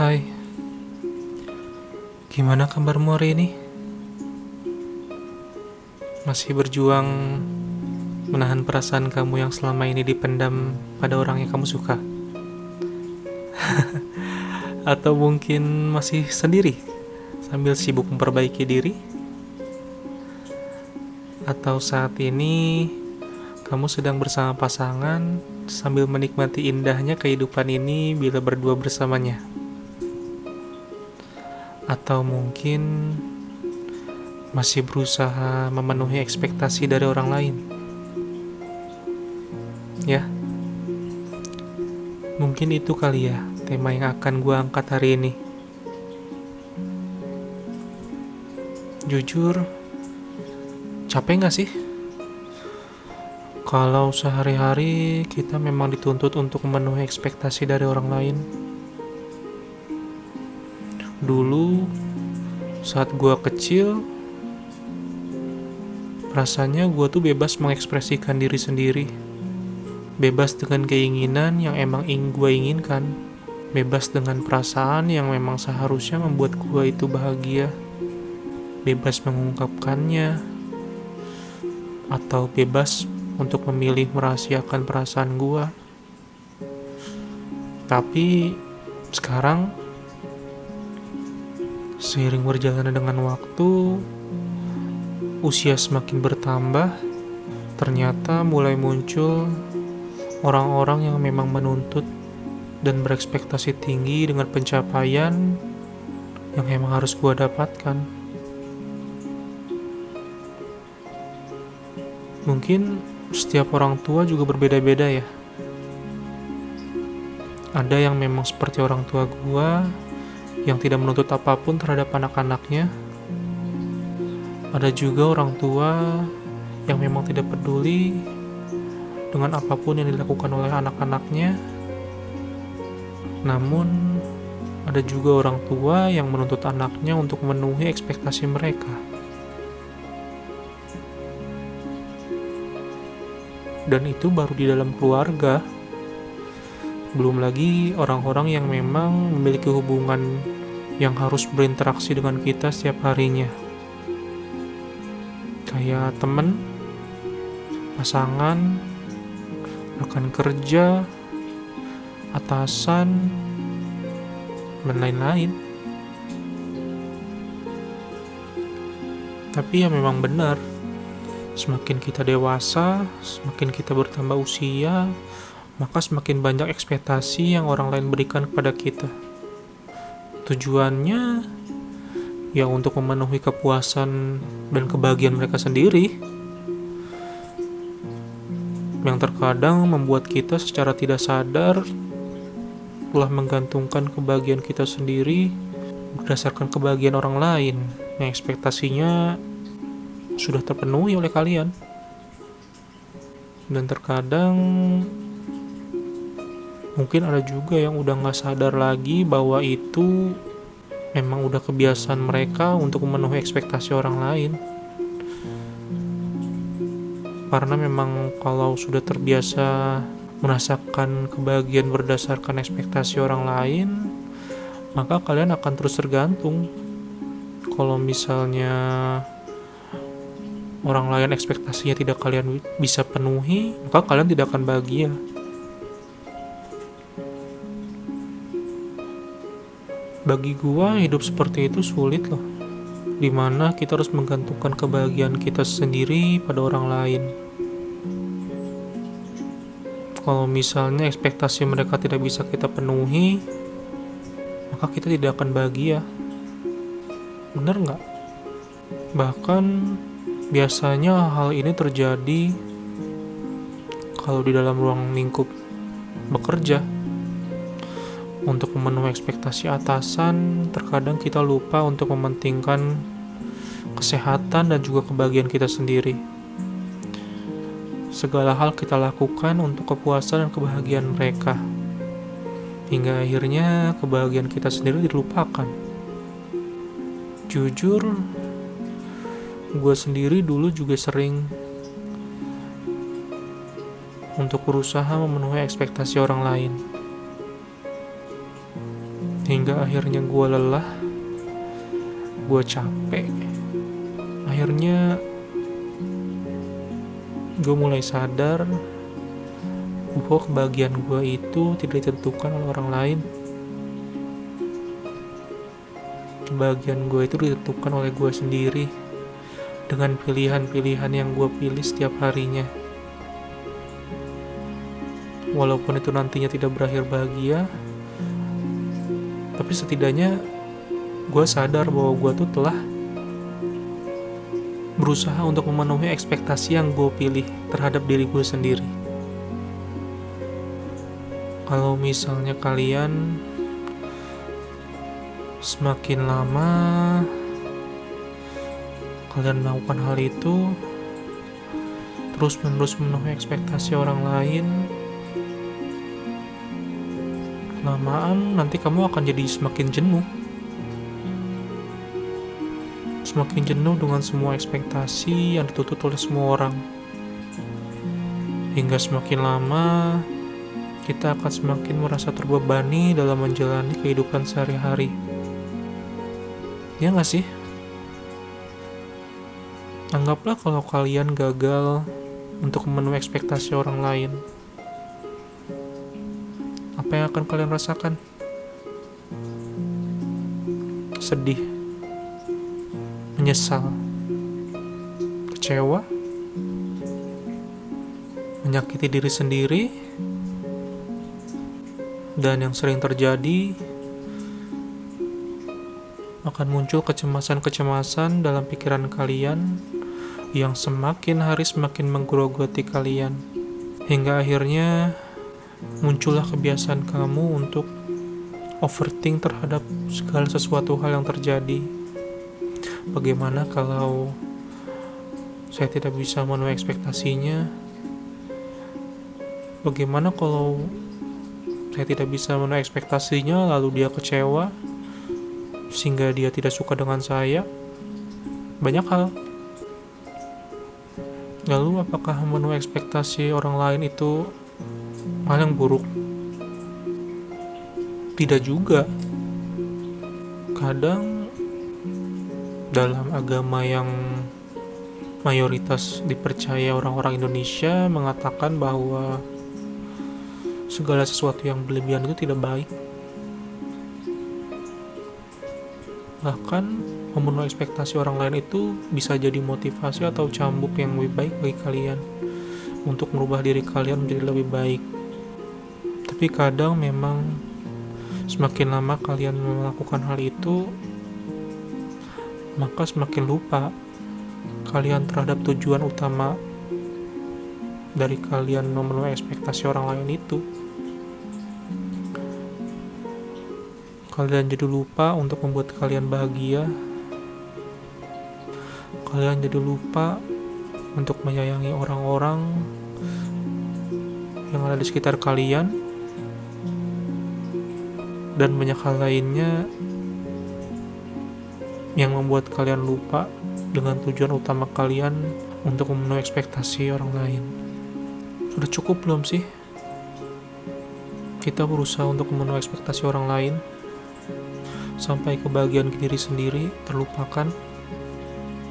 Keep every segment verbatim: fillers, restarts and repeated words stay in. Hai, gimana kabarmu hari ini? Masih berjuang menahan perasaan kamu yang selama ini dipendam pada orang yang kamu suka? Atau mungkin masih sendiri sambil sibuk memperbaiki diri? Atau saat ini kamu sedang bersama pasangan sambil menikmati indahnya kehidupan ini bila berdua bersamanya. Atau mungkin masih berusaha memenuhi ekspektasi dari orang lain. Ya, mungkin itu kali ya tema yang akan gue angkat hari ini. Jujur, capek gak sih? Kalau sehari-hari kita memang dituntut untuk memenuhi ekspektasi dari orang lain. Dulu, saat gua kecil, rasanya gua tuh bebas mengekspresikan diri sendiri. Bebas dengan keinginan yang emang ingin gua inginkan. Bebas dengan perasaan yang memang seharusnya membuat gua itu bahagia. Bebas mengungkapkannya. Atau bebas untuk memilih merahasiakan perasaan gua. Tapi sekarang, seiring berjalannya dengan waktu, usia semakin bertambah, ternyata mulai muncul orang-orang yang memang menuntut dan berekspektasi tinggi dengan pencapaian yang memang harus gua dapatkan. Mungkin setiap orang tua juga berbeda-beda ya. Ada yang memang seperti orang tua gua, yang tidak menuntut apapun terhadap anak-anaknya. Ada juga orang tua yang memang tidak peduli dengan apapun yang dilakukan oleh anak-anaknya. Namun, ada juga orang tua yang menuntut anaknya untuk memenuhi ekspektasi mereka. Dan itu baru di dalam keluarga. Belum lagi orang-orang yang memang memiliki hubungan yang harus berinteraksi dengan kita setiap harinya. Kayak teman, pasangan, rekan kerja, atasan, dan lain-lain. Tapi ya memang benar, semakin kita dewasa, semakin kita bertambah usia, maka semakin banyak ekspektasi yang orang lain berikan kepada kita. Tujuannya, ya untuk memenuhi kepuasan dan kebahagiaan mereka sendiri, yang terkadang membuat kita secara tidak sadar telah menggantungkan kebahagiaan kita sendiri berdasarkan kebahagiaan orang lain, yang ekspektasinya sudah terpenuhi oleh kalian. Dan terkadang mungkin ada juga yang udah gak sadar lagi bahwa itu memang udah kebiasaan mereka untuk memenuhi ekspektasi orang lain. Karena memang kalau sudah terbiasa merasakan kebahagiaan berdasarkan ekspektasi orang lain, maka kalian akan terus tergantung. Kalau misalnya orang lain ekspektasinya tidak kalian bisa penuhi, maka kalian tidak akan bahagia. Bagi gua, hidup seperti itu sulit loh, dimana kita harus menggantungkan kebahagiaan kita sendiri pada orang lain. Kalau misalnya ekspektasi mereka tidak bisa kita penuhi, maka kita tidak akan bahagia. Bener nggak? Bahkan biasanya hal ini terjadi kalau di dalam ruang lingkup bekerja. Untuk memenuhi ekspektasi atasan, terkadang kita lupa untuk mementingkan kesehatan dan juga kebahagiaan kita sendiri. Segala hal kita lakukan untuk kepuasan dan kebahagiaan mereka, hingga akhirnya kebahagiaan kita sendiri dilupakan. Jujur, gue sendiri dulu juga sering untuk berusaha memenuhi ekspektasi orang lain. hingga akhirnya gue lelah, gue capek. Akhirnya gue mulai sadar bahwa kebahagiaan gue itu tidak ditentukan oleh orang lain. Kebahagiaan gue itu ditentukan oleh gue sendiri dengan pilihan-pilihan yang gue pilih setiap harinya. Walaupun itu nantinya tidak berakhir bahagia, tapi setidaknya gue sadar bahwa gue tuh telah berusaha untuk memenuhi ekspektasi yang gue pilih terhadap diri gue sendiri. Kalau misalnya kalian semakin lama kalian melakukan hal itu, terus-menerus memenuhi ekspektasi orang lain, kelamaan nanti kamu akan jadi semakin jenuh. Semakin jenuh dengan semua ekspektasi yang dituntut oleh semua orang. Hingga semakin lama kita akan semakin merasa terbebani dalam menjalani kehidupan sehari-hari. Ya gak sih? Anggaplah kalau kalian gagal untuk memenuhi ekspektasi orang lain. Apa yang akan kalian rasakan? Sedih, menyesal, kecewa, menyakiti diri sendiri. Dan yang sering terjadi akan muncul kecemasan-kecemasan dalam pikiran kalian yang semakin hari semakin menggerogoti kalian, hingga akhirnya muncullah kebiasaan kamu untuk overthink terhadap segala sesuatu hal yang terjadi. Bagaimana kalau saya tidak bisa memenuhi ekspektasinya? Bagaimana kalau saya tidak bisa memenuhi ekspektasinya, lalu dia kecewa, sehingga dia tidak suka dengan saya? Banyak hal. Lalu apakah memenuhi ekspektasi orang lain itu hal yang buruk? Tidak juga. Kadang dalam agama yang mayoritas dipercaya orang-orang Indonesia mengatakan bahwa segala sesuatu yang berlebihan itu tidak baik. Bahkan memenuhi ekspektasi orang lain itu bisa jadi motivasi atau cambuk yang lebih baik bagi kalian untuk merubah diri kalian menjadi lebih baik. Tapi kadang memang semakin lama kalian melakukan hal itu, maka semakin lupa kalian terhadap tujuan utama dari kalian memenuhi ekspektasi orang lain itu. Kalian jadi lupa untuk membuat kalian bahagia. Kalian jadi lupa untuk menyayangi orang-orang yang ada di sekitar kalian. Dan banyak hal lainnya yang membuat kalian lupa dengan tujuan utama kalian untuk memenuhi ekspektasi orang lain. Sudah cukup belum sih? Kita berusaha untuk memenuhi ekspektasi orang lain sampai kebahagiaan diri sendiri terlupakan.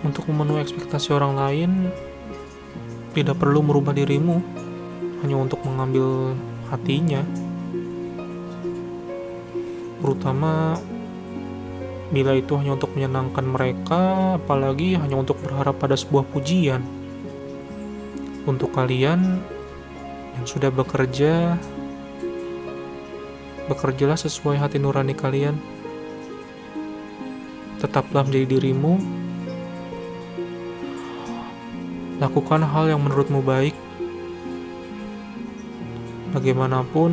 Untuk memenuhi ekspektasi orang lain tidak perlu merubah dirimu, hanya untuk mengambil hatinya. Terutama bila itu hanya untuk menyenangkan mereka, apalagi hanya untuk berharap pada sebuah pujian. Untuk kalian yang sudah bekerja, bekerjalah sesuai hati nurani kalian. Tetaplah menjadi dirimu. Lakukan hal yang menurutmu baik. Bagaimanapun,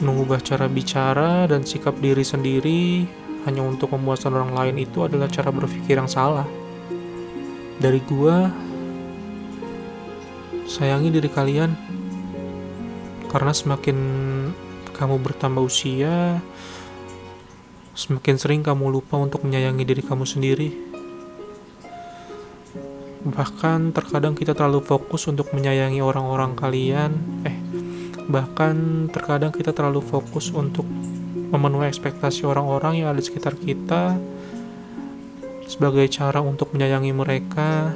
mengubah cara bicara dan sikap diri sendiri hanya untuk memuaskan orang lain itu adalah cara berpikir yang salah. Dari gua, sayangi diri kalian. Karena semakin kamu bertambah usia, semakin sering kamu lupa untuk menyayangi diri kamu sendiri. Bahkan terkadang kita terlalu fokus untuk menyayangi orang-orang kalian. Eh, bahkan terkadang kita terlalu fokus untuk memenuhi ekspektasi orang-orang yang ada di sekitar kita sebagai cara untuk menyayangi mereka,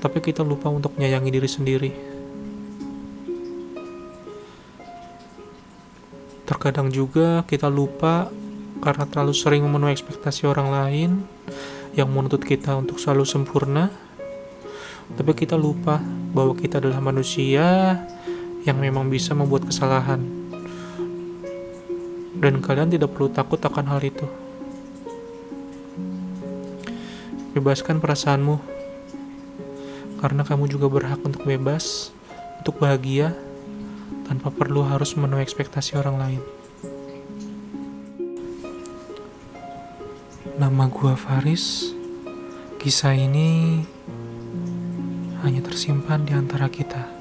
tapi kita lupa untuk menyayangi diri sendiri. Terkadang juga kita lupa karena terlalu sering memenuhi ekspektasi orang lain yang menuntut kita untuk selalu sempurna, tapi kita lupa bahwa kita adalah manusia yang memang bisa membuat kesalahan, dan kalian tidak perlu takut akan hal itu. Bebaskan perasaanmu, karena kamu juga berhak untuk bebas, untuk bahagia, tanpa perlu harus memenuhi ekspektasi orang lain. Nama gua Faris. Kisah ini hanya tersimpan di antara kita.